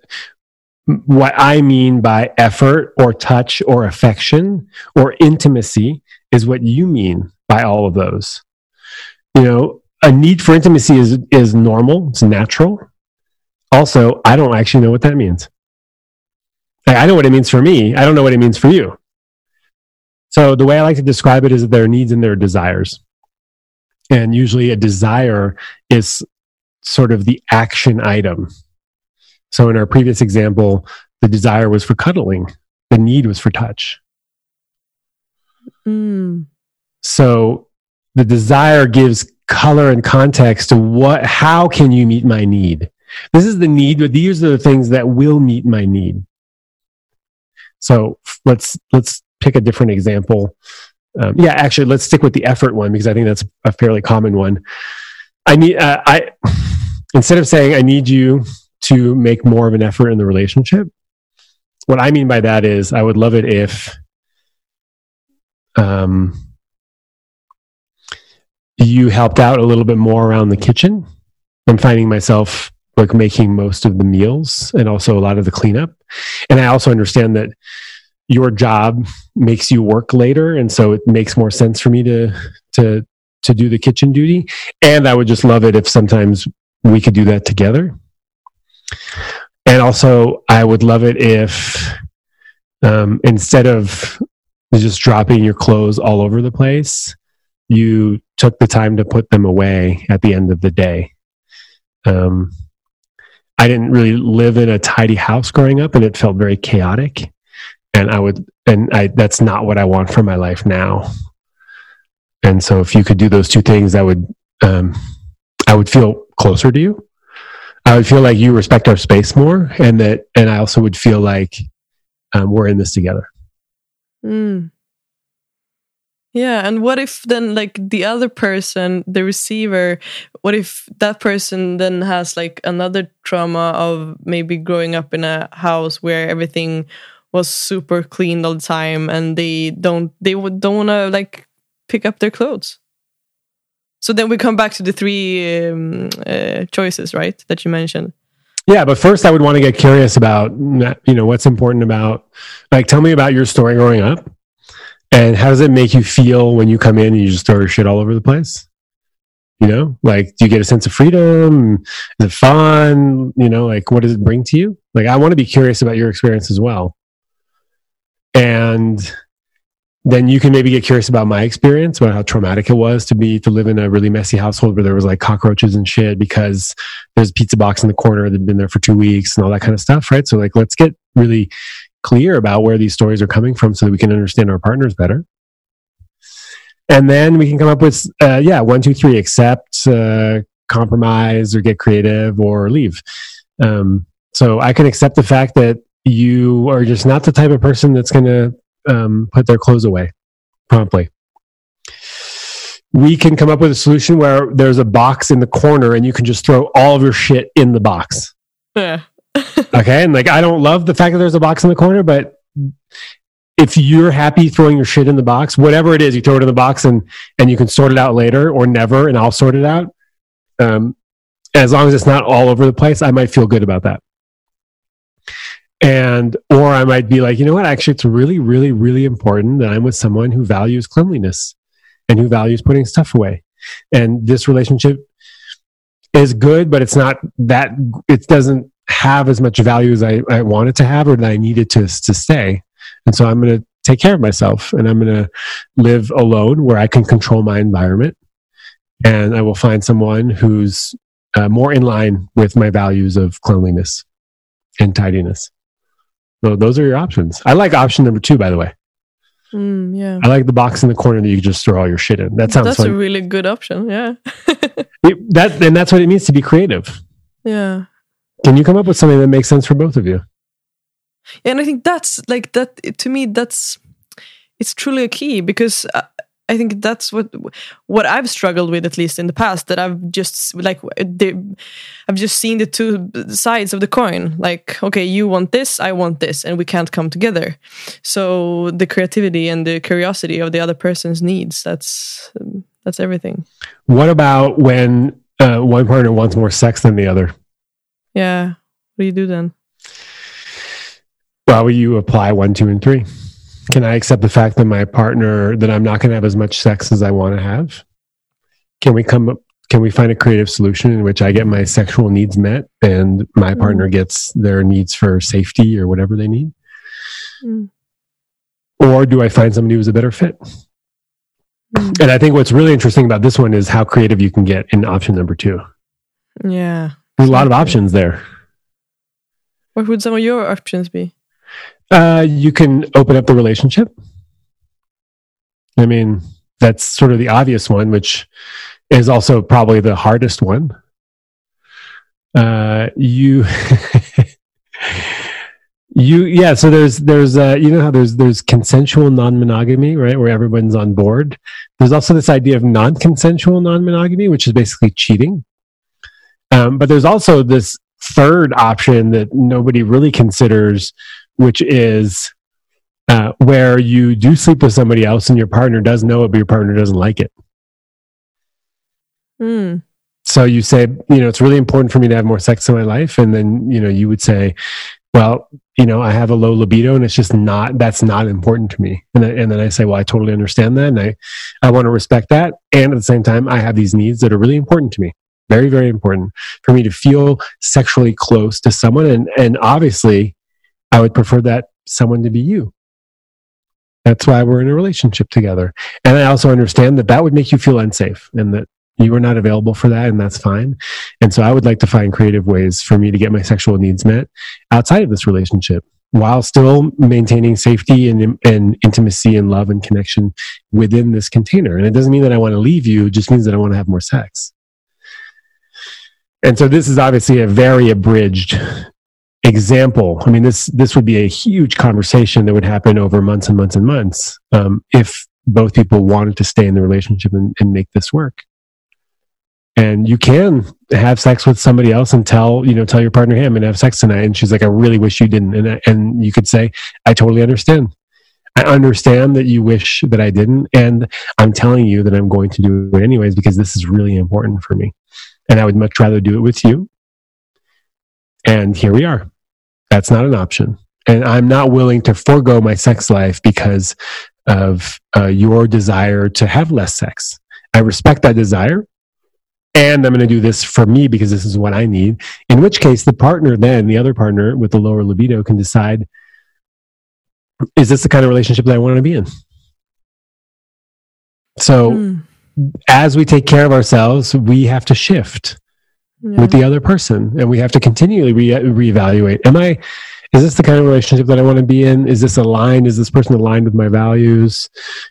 what I mean by effort or touch or affection or intimacy is what you mean by all of those. You know, a need for intimacy is normal. It's natural. Also, I don't actually know what that means. I know what it means for me. I don't know what it means for you. So the way I like to describe it is that there are needs and there are desires. And usually a desire is sort of the action item. So in our previous example, the desire was for cuddling. The need was for touch. So the desire gives color and context to how can you meet my need? This is the need, but these are the things that will meet my need. So let's pick a different example. Actually, let's stick with the effort one because I think that's a fairly common one. Instead of saying I need you to make more of an effort in the relationship, what I mean by that is I would love it if you helped out a little bit more around the kitchen. I'm finding myself making most of the meals and also a lot of the cleanup. And I also understand that your job makes you work later. And so it makes more sense for me to do the kitchen duty. And I would just love it if sometimes we could do that together. And also I would love it if instead of just dropping your clothes all over the place, you took the time to put them away at the end of the day. I didn't really live in a tidy house growing up, and it felt very chaotic. That's not what I want for my life now. And so, if you could do those two things, I would feel closer to you. I would feel like you respect our space more, and I also would feel like we're in this together. Yeah, and what if then the other person, the receiver, what if that person then has another trauma of maybe growing up in a house where everything was super clean all the time and they don't want to pick up their clothes? So then we come back to the 3 choices, right, that you mentioned. Yeah, but first I would want to get curious about what's important about tell me about your story growing up. And how does it make you feel when you come in and you just throw your shit all over the place? You know, like, do you get a sense of freedom, the fun, you know, like, what does it bring to you? Like, I want to be curious about your experience as well. And then you can maybe get curious about my experience, about how traumatic it was to live in a really messy household where there was like cockroaches and shit because there's a pizza box in the corner that had been there for 2 weeks and all that kind of stuff, right? So like, let's get really clear about where these stories are coming from so that we can understand our partners better. And then we can come up with, 1, 2, 3, accept, compromise, or get creative, or leave. So I can accept the fact that you are just not the type of person that's going to put their clothes away promptly. We can come up with a solution where there's a box in the corner and you can just throw all of your shit in the box. Yeah. Okay? And like, I don't love the fact that there's a box in the corner, but if you're happy throwing your shit in the box, whatever it is, you throw it in the box and you can sort it out later or never, and I'll sort it out. As long as it's not all over the place, I might feel good about that. Or I might be like, you know what? Actually, it's really, really, really important that I'm with someone who values cleanliness and who values putting stuff away. And this relationship is good, but it's not that, it doesn't have as much value as I want it to have or that I needed to stay. And so I'm going to take care of myself and I'm going to live alone where I can control my environment. And I will find someone who's more in line with my values of cleanliness and tidiness. So those are your options. I like option number 2, by the way. Yeah. I like the box in the corner that you just throw all your shit in. That sounds That's fun. A really good option, yeah. And that's what it means to be creative. Yeah. Can you come up with something that makes sense for both of you? And I think that's like that. To me, it's truly a key, because I think that's what I've struggled with, at least in the past. That I've just seen the two sides of the coin. Like, okay, you want this, I want this, and we can't come together. So the creativity and the curiosity of the other person's needs—that's everything. What about when one partner wants more sex than the other? Yeah, what do you do then? Well, you apply 1, 2, and 3. Can I accept the fact that my partner, that I'm not going to have as much sex as I want to have? Can we find a creative solution in which I get my sexual needs met and my partner gets their needs for safety or whatever they need? Or do I find somebody who's a better fit? And I think what's really interesting about this one is how creative you can get in option number 2. Yeah. There's a lot of options there. What would some of your options be? You can open up the relationship. I mean, that's sort of the obvious one, which is also probably the hardest one. So there's you know how there's consensual non-monogamy, right? Where everyone's on board. There's also this idea of non-consensual non-monogamy, which is basically cheating. But there's also this third option that nobody really considers, which is where you do sleep with somebody else and your partner does know it, but your partner doesn't like it. So you say, you know, it's really important for me to have more sex in my life. And then, you know, you would say, well, you know, I have a low libido and it's just that's not important to me. And then I say, well, I totally understand that. And I want to respect that. And at the same time, I have these needs that are really important to me. Very, very important for me to feel sexually close to someone. And obviously, I would prefer that someone to be you. That's why we're in a relationship together. And I also understand that would make you feel unsafe and that you are not available for that, and that's fine. And so I would like to find creative ways for me to get my sexual needs met outside of this relationship while still maintaining safety and intimacy and love and connection within this container. And it doesn't mean that I want to leave you. It just means that I want to have more sex. And so this is obviously a very abridged example. I mean, this would be a huge conversation that would happen over months and months and months if both people wanted to stay in the relationship and make this work. And you can have sex with somebody else and tell your partner, hey, I'm going to have sex tonight. And she's like, I really wish you didn't. And you could say, I totally understand. I understand that you wish that I didn't. And I'm telling you that I'm going to do it anyways because this is really important for me. And I would much rather do it with you. And here we are. That's not an option. And I'm not willing to forego my sex life because of your desire to have less sex. I respect that desire. and I'm going to do this for me because this is what I need. In which case, the partner then, the other partner with the lower libido can decide, is this the kind of relationship that I want to be in? So as we take care of ourselves, we have to shift with the other person, and we have to continually reevaluate. Is this the kind of relationship that I want to be in? Is this aligned? Is this person aligned with my values?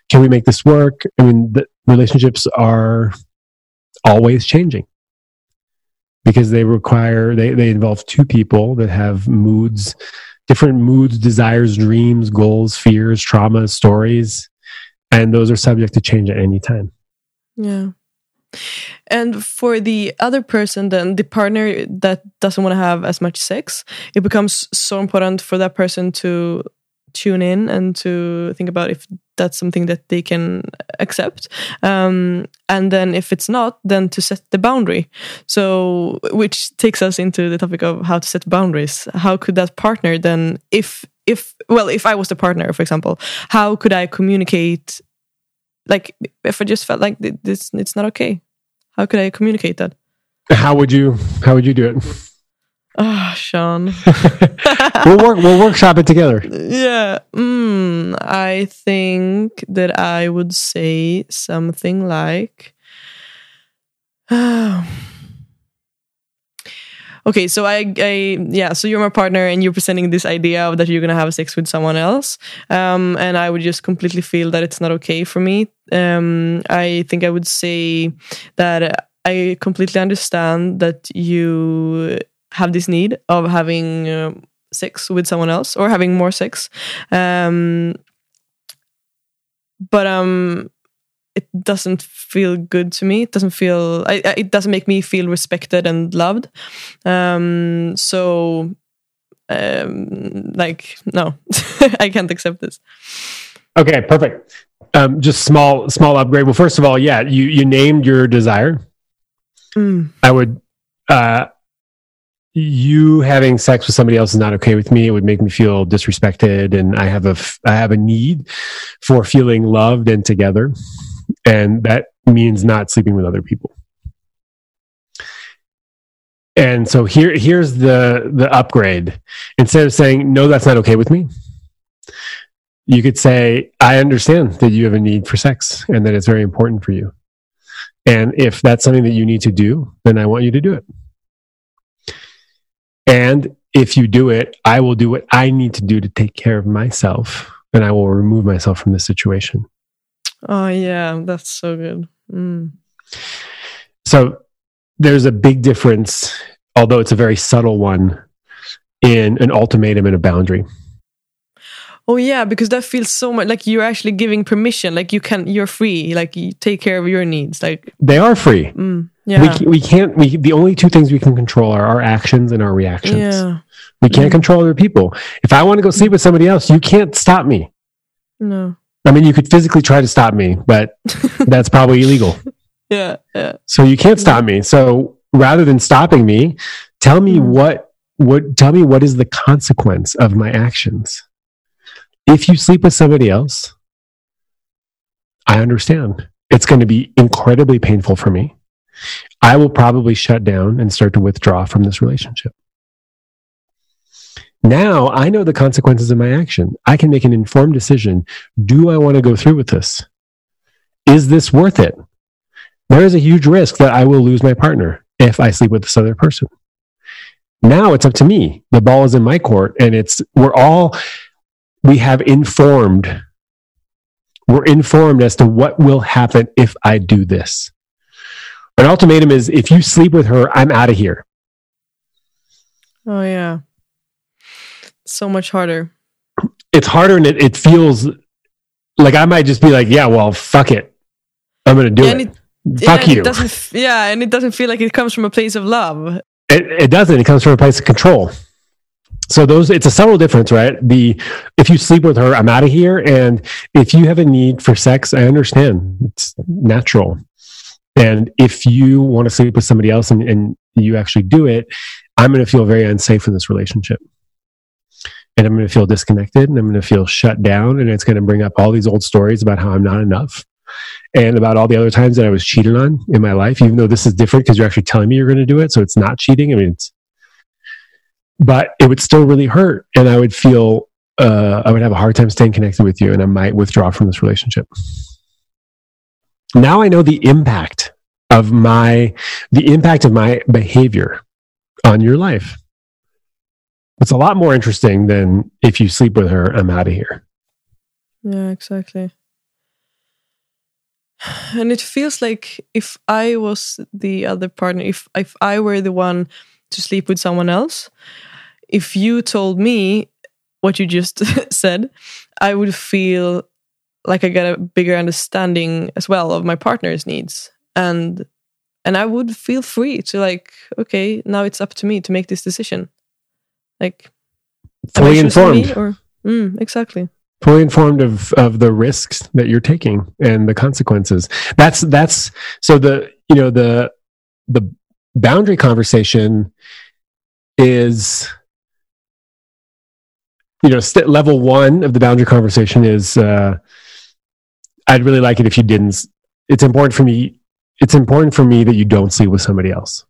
Can we make this work? I mean, the relationships are always changing because they require, they involve two people that have moods, different moods, desires, dreams, goals, fears, traumas, stories, and those are subject to change at any time. Yeah. And for the other person, then the partner that doesn't want to have as much sex, it becomes so important for that person to tune in and to think about if that's something that they can accept. And then if it's not, then to set the boundary. So, which takes us into the topic of how to set boundaries. How could that partner then, if I was the partner, for example, how could I communicate? Like, if I just felt like this, it's not okay. How could I communicate that? How would you do it? Oh, Sean. We'll workshop it together. Yeah. I think that I would say something like, okay, so so you're my partner and you're presenting this idea of that you're going to have sex with someone else. And I would just completely feel that it's not okay for me. I think I would say that I completely understand that you have this need of having sex with someone else or having more sex. But it doesn't feel good to me. It doesn't make me feel respected and loved. No, I can't accept this. Okay, perfect. Just small upgrade. Well, first of all, yeah, you named your desire. I would, you having sex with somebody else is not okay with me. It would make me feel disrespected, and I have a need for feeling loved and together. And that means not sleeping with other people. And so here's the upgrade. Instead of saying, no, that's not okay with me, you could say, I understand that you have a need for sex and that it's very important for you. And if that's something that you need to do, then I want you to do it. And if you do it, I will do what I need to do to take care of myself, and I will remove myself from this situation. Oh, yeah, that's so good. So there's a big difference, although it's a very subtle one, in an ultimatum and a boundary. Oh, yeah, because that feels so much like you're actually giving permission. Like you're free. Like you take care of your needs. Like they are free. Yeah, we can't, the only two things we can control are our actions and our reactions. Yeah. We can't control other people. If I want to go sleep with somebody else, you can't stop me. No. I mean, you could physically try to stop me, but that's probably illegal. Yeah. So you can't stop me. So rather than stopping me, tell me what is the consequence of my actions. If you sleep with somebody else, I understand. It's going to be incredibly painful for me. I will probably shut down and start to withdraw from this relationship. Now I know the consequences of my action. I can make an informed decision. Do I want to go through with this? Is this worth it? There is a huge risk that I will lose my partner if I sleep with this other person. Now it's up to me. The ball is in my court, and we're informed as to what will happen if I do this. An ultimatum is, if you sleep with her, I'm out of here. Oh, yeah. So much harder. It's harder, and it feels like I might just be like, yeah, well, fuck it. I'm going to do it. Fuck you. And it doesn't feel like it comes from a place of love. It doesn't. It comes from a place of control. So it's a subtle difference, right? If you sleep with her, I'm out of here. And if you have a need for sex, I understand. It's natural. And if you want to sleep with somebody else and you actually do it, I'm going to feel very unsafe in this relationship. And I'm going to feel disconnected, and I'm going to feel shut down, and it's going to bring up all these old stories about how I'm not enough, and about all the other times that I was cheated on in my life, even though this is different because you're actually telling me you're going to do it. So it's not cheating. I mean, but it would still really hurt. And I would feel, I would have a hard time staying connected with you, and I might withdraw from this relationship. Now I know the impact of my behavior on your life. It's a lot more interesting than if you sleep with her, I'm out of here. Yeah, exactly. And it feels like if I was the other partner, if I were the one to sleep with someone else, if you told me what you just said, I would feel like I got a bigger understanding as well of my partner's needs. And I would feel free to like, okay, now it's up to me to make this decision. Like fully informed. Exactly. Fully informed of the risks that you're taking and the consequences. That's so the boundary conversation is, level one of the boundary conversation is, I'd really like it if you didn't. It's important for me that you don't sleep with somebody else.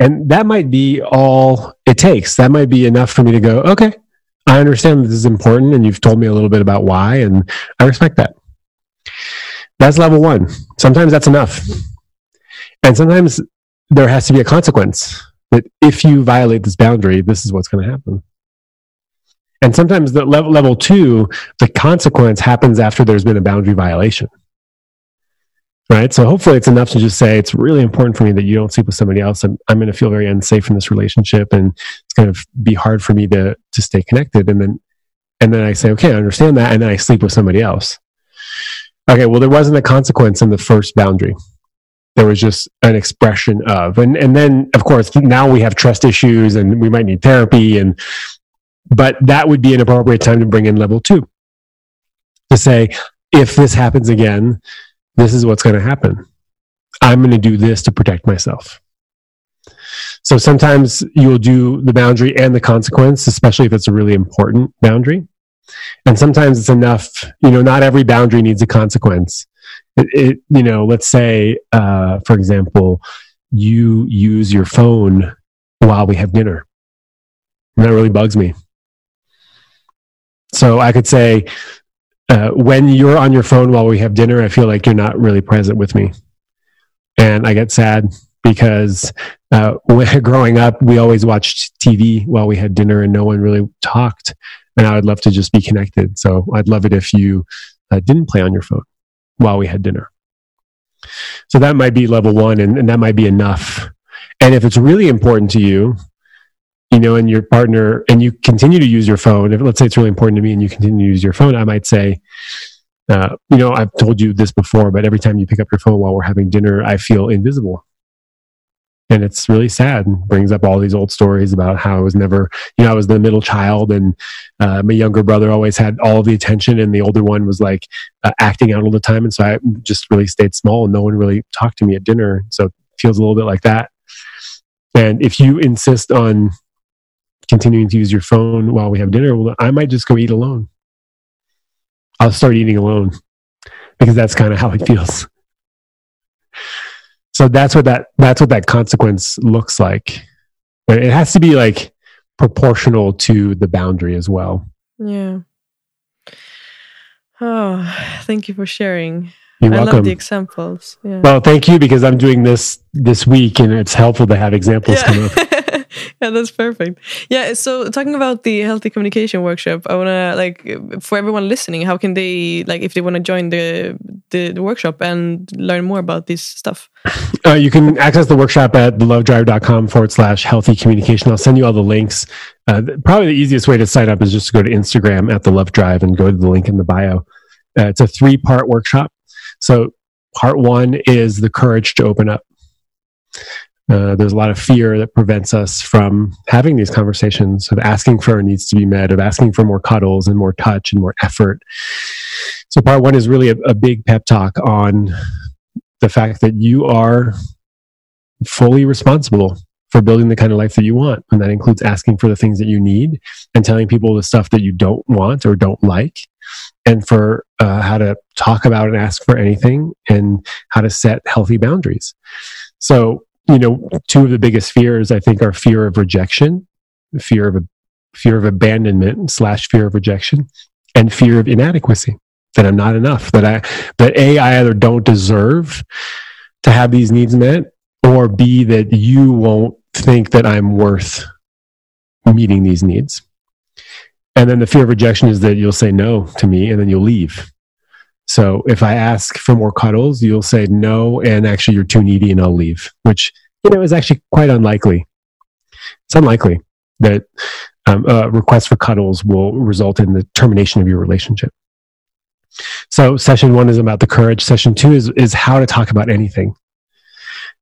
And that might be all it takes. That might be enough for me to go, okay, I understand this is important, and you've told me a little bit about why, and I respect that. That's level one. Sometimes that's enough. And sometimes there has to be a consequence that if you violate this boundary, this is what's going to happen. And sometimes the level two, the consequence happens after there's been a boundary violation. Right? So hopefully it's enough to just say, it's really important for me that you don't sleep with somebody else. I'm going to feel very unsafe in this relationship, and it's going to be hard for me to stay connected. And then I say, okay, I understand that. And then I sleep with somebody else. Okay. Well, there wasn't a consequence in the first boundary. There was just an expression of, and then of course, now we have trust issues and we might need therapy, but that would be an appropriate time to bring in level two to say, if this happens again, this is what's going to happen. I'm going to do this to protect myself. So sometimes you'll do the boundary and the consequence, especially if it's a really important boundary. And sometimes it's enough, not every boundary needs a consequence. Let's say, for example, you use your phone while we have dinner. And that really bugs me. So I could say, when you're on your phone while we have dinner, I feel like you're not really present with me. And I get sad because growing up, we always watched TV while we had dinner and no one really talked. And I would love to just be connected. So I'd love it if you didn't play on your phone while we had dinner. So that might be level one, and that might be enough. And if it's really important to you, and your partner, and you continue to use your phone, if let's say it's really important to me and you continue to use your phone, I might say, I've told you this before, but every time you pick up your phone while we're having dinner, I feel invisible. And it's really sad, and brings up all these old stories about how I was never, I was the middle child, and my younger brother always had all the attention, and the older one was like acting out all the time. And so I just really stayed small, and no one really talked to me at dinner. So it feels a little bit like that. And if you insist on continuing to use your phone while we have dinner, well, I might just go eat alone. I'll start eating alone because that's kind of how it feels. So that's what that consequence looks like. But it has to be like proportional to the boundary as well. Yeah. Oh, thank you for sharing. You're welcome. I love the examples. Yeah. Well, thank you, because I'm doing this week, and it's helpful to have examples come up. Yeah, that's perfect. Yeah, so talking about the healthy communication workshop, I want to, for everyone listening, how can they, if they want to join the workshop and learn more about this stuff? You can access the workshop at thelovedrive.com/healthy communication. I'll send you all the links. Probably the easiest way to sign up is just to go to Instagram at @thelovedrive and go to the link in the bio. It's a 3-part workshop. So part 1 is the courage to open up. There's a lot of fear that prevents us from having these conversations, of asking for our needs to be met, of asking for more cuddles and more touch and more effort. So part 1 is really a big pep talk on the fact that you are fully responsible for building the kind of life that you want. And that includes asking for the things that you need and telling people the stuff that you don't want or don't like. and for how to talk about and ask for anything, and how to set healthy boundaries. So, you know, two of the biggest fears, I think, are fear of rejection, fear of abandonment / fear of rejection, and fear of inadequacy, that I'm not enough, that I either don't deserve to have these needs met, or B, that you won't think that I'm worth meeting these needs. And then the fear of rejection is that you'll say no to me and then you'll leave. So if I ask for more cuddles, you'll say no, and actually you're too needy and I'll leave, which, you know, is actually quite unlikely. It's unlikely that requests for cuddles will result in the termination of your relationship. So session one is about the courage. Session two is how to talk about anything.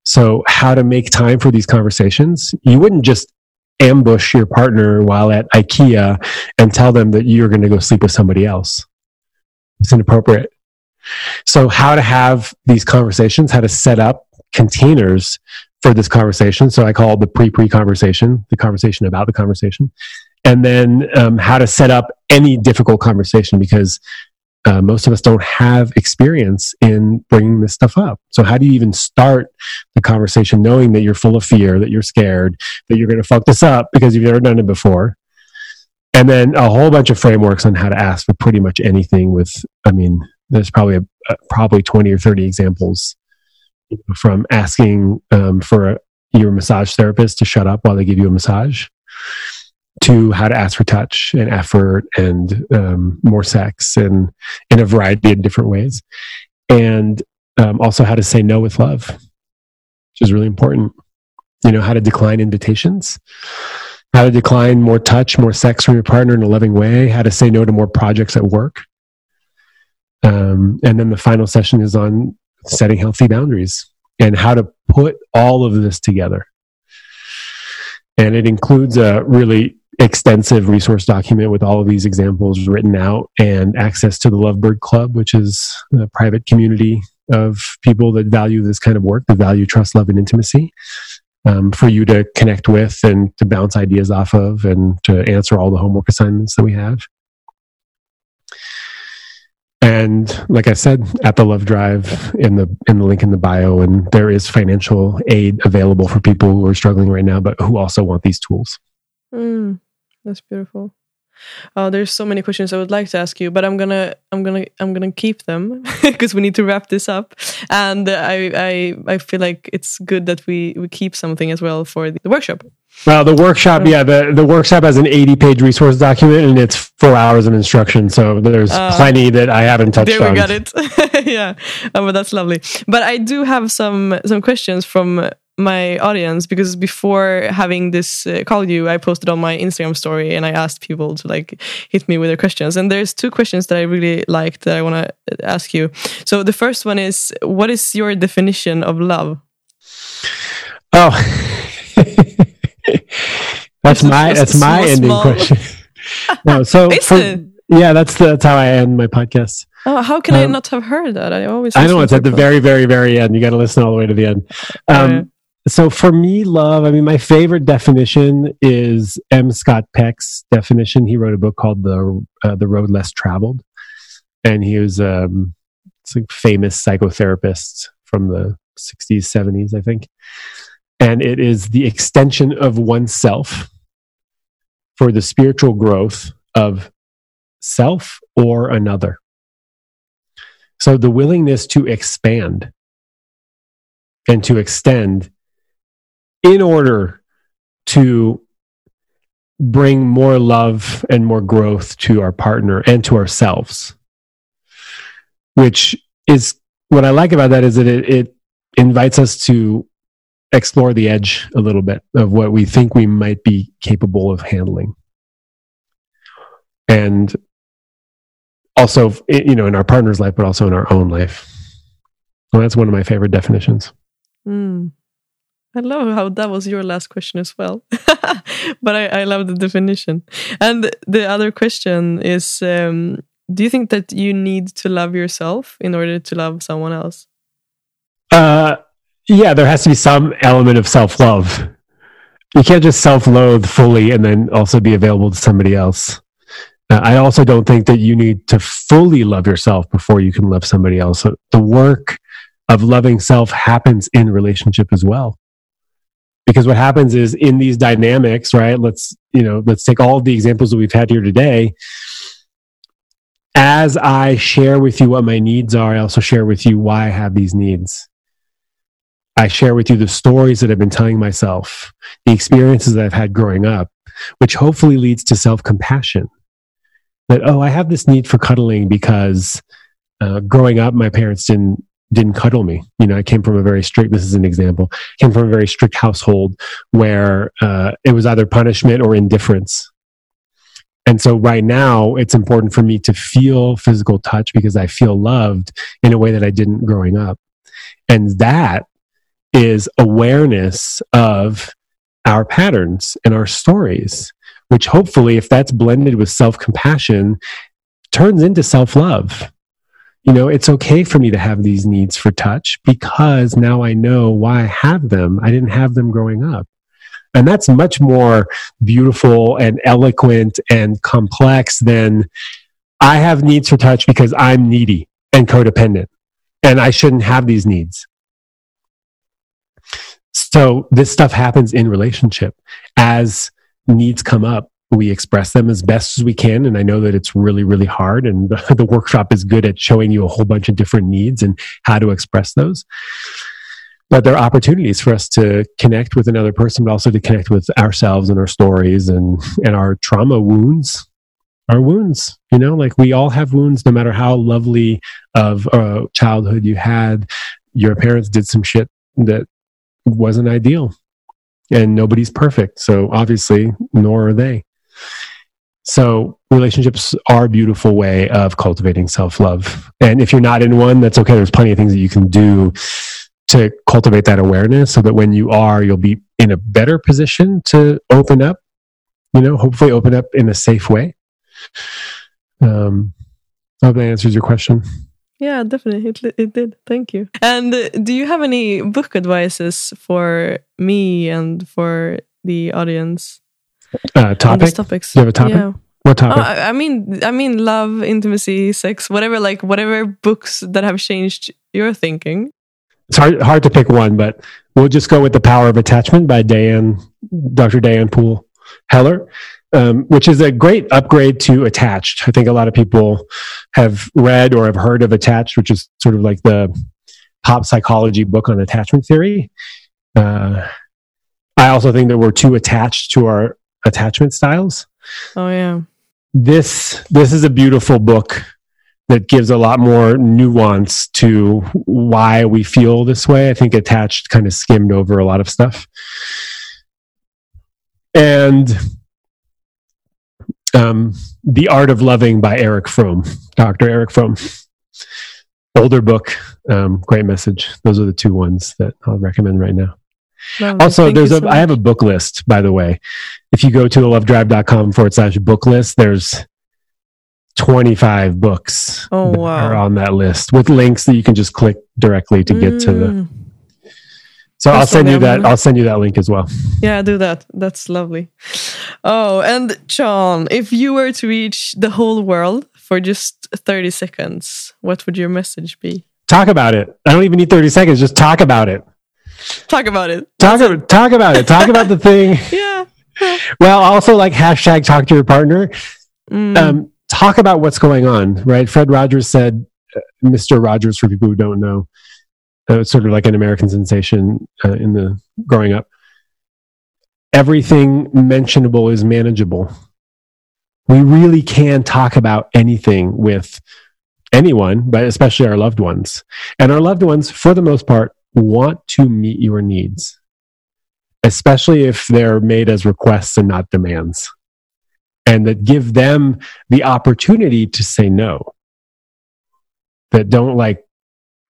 So how to make time for these conversations. You wouldn't just ambush your partner while at IKEA and tell them that you're going to go sleep with somebody else. It's inappropriate. So how to have these conversations, how to set up containers for this conversation. So I call it the pre-pre conversation, the conversation about the conversation. And then how to set up any difficult conversation, because most of us don't have experience in bringing this stuff up. So how do you even start the conversation knowing that you're full of fear, that you're scared, that you're going to fuck this up because you've never done it before? And then a whole bunch of frameworks on how to ask for pretty much anything with, I mean, there's probably probably 20 or 30 examples, from asking for your massage therapist to shut up while they give you a massage, to how to ask for touch and effort and more sex, and in a variety of different ways. And also how to say no with love, which is really important. You know, how to decline invitations, how to decline more touch, more sex from your partner in a loving way, how to say no to more projects at work. And then the final session is on setting healthy boundaries and how to put all of this together. And it includes a really extensive resource document with all of these examples written out, and access to the Lovebird Club, which is a private community of people that value this kind of work, that value trust, love, and intimacy, for you to connect with and to bounce ideas off of, and to answer all the homework assignments that we have. And like I said, at the Love Drive, in the link in the bio, and there is financial aid available for people who are struggling right now, but who also want these tools. That's beautiful. There's so many questions I would like to ask you, but I'm gonna keep them because we need to wrap this up. And I feel like it's good that we keep something as well for the workshop. Well, the workshop, yeah, the workshop has an 80-page resource document, and it's 4 hours of instruction. So there's plenty that I haven't touched on. There we got it. Yeah, but that's lovely. But I do have some questions from my audience, because before having this call you, I posted on my Instagram story and I asked people to like hit me with their questions. And there's two questions that I really liked that I want to ask you. So the first one is, what is your definition of love? Oh, that's my ending question. No, so yeah, that's how I end my podcast. Oh, how can I not have heard that? I know, it's at the very, very, very end. You got to listen all the way to the end. So for me, love, I mean, my favorite definition is M. Scott Peck's definition. He wrote a book called The Road Less Traveled. And he was a famous psychotherapist from the 60s, 70s, I think. And it is the extension of oneself for the spiritual growth of self or another. So the willingness to expand and to extend in order to bring more love and more growth to our partner and to ourselves, which is what I like about that, is that it invites us to explore the edge a little bit of what we think we might be capable of handling. And also, you know, in our partner's life, but also in our own life. Well, that's one of my favorite definitions. I love how that was your last question as well. But I love the definition. And the other question is, do you think that you need to love yourself in order to love someone else? Yeah, there has to be some element of self-love. You can't just self-loathe fully and then also be available to somebody else. I also don't think that you need to fully love yourself before you can love somebody else. So the work of loving self happens in relationship as well. Because what happens is in these dynamics, right? Let's take all the examples that we've had here today. As I share with you what my needs are, I also share with you why I have these needs. I share with you the stories that I've been telling myself, the experiences that I've had growing up, which hopefully leads to self-compassion. That, oh, I have this need for cuddling because growing up, my parents didn't cuddle me. You know, I came from a very strict, this is an example, came from a very strict household where it was either punishment or indifference. And so right now, it's important for me to feel physical touch because I feel loved in a way that I didn't growing up. And that is awareness of our patterns and our stories, which hopefully, if that's blended with self-compassion, turns into self-love. You know, it's okay for me to have these needs for touch because now I know why I have them. I didn't have them growing up. And that's much more beautiful and eloquent and complex than I have needs for touch because I'm needy and codependent and I shouldn't have these needs. So this stuff happens in relationship. As needs come up, we express them as best as we can. And I know that it's really, really hard. And the workshop is good at showing you a whole bunch of different needs and how to express those. But there are opportunities for us to connect with another person, but also to connect with ourselves and our stories and our trauma wounds. Our wounds, you know, like we all have wounds, no matter how lovely of a childhood you had. Your parents did some shit that wasn't ideal. And nobody's perfect. So obviously, nor are they. So relationships are a beautiful way of cultivating self-love. And if you're not in one, that's okay. There's plenty of things that you can do to cultivate that awareness so that when you are, you'll be in a better position to open up, you know, hopefully open up in a safe way. I hope that answers your question. Yeah, definitely. It did. Thank you. And do you have any book advices for me and for the audience? Topics. Do you have a topic? Yeah. What topic? Oh, I mean, love, intimacy, sex, whatever books that have changed your thinking. It's hard to pick one, but we'll just go with The Power of Attachment by Dr. Diane Poole-Heller. Which is a great upgrade to Attached. I think a lot of people have read or have heard of Attached, which is sort of like the pop psychology book on attachment theory. I also think that we're too attached to our attachment styles. Oh, yeah. This is a beautiful book that gives a lot more nuance to why we feel this way. I think Attached kind of skimmed over a lot of stuff. And The Art of Loving by Eric Fromm, Dr. Eric Fromm. Older book, great message. Those are the two ones that I'll recommend right now. Lovely. Also, I have a book list, by the way. If you go to thelovedrive.com/book list, there's 25 books that are on that list with links that you can just click directly to get to the... So I'll send you that link as well. Yeah, do that. That's lovely. Oh, and Sean, if you were to reach the whole world for just 30 seconds, what would your message be? Talk about it. I don't even need 30 seconds. Just talk about it. Talk about it. Talk about it. Talk about the thing. Yeah. Well, also like hashtag talk to your partner. Talk about what's going on, right? Fred Rogers said, Mr. Rogers, for people who don't know, it's sort of like an American sensation in the growing up. Everything mentionable is manageable. We really can talk about anything with anyone, but especially our loved ones. And our loved ones, for the most part, want to meet your needs, especially if they're made as requests and not demands. And that give them the opportunity to say no. That don't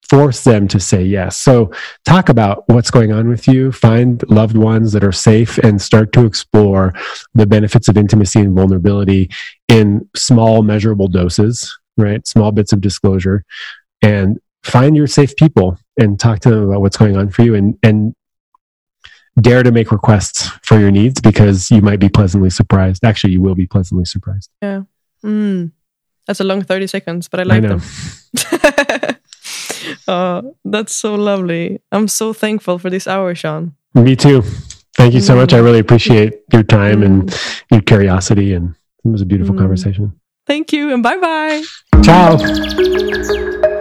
force them to say yes. So talk about what's going on with you, find loved ones that are safe, and start to explore the benefits of intimacy and vulnerability in small measurable doses, right? Small bits of disclosure, and find your safe people and talk to them about what's going on for you and dare to make requests for your needs because you will be pleasantly surprised. Yeah. That's a long 30 seconds, but I like them. That's so lovely. I'm so thankful for this hour, Sean. Me too. Thank you so much. I really appreciate your time and your curiosity. And it was a beautiful conversation. Thank you. And bye-bye. Ciao.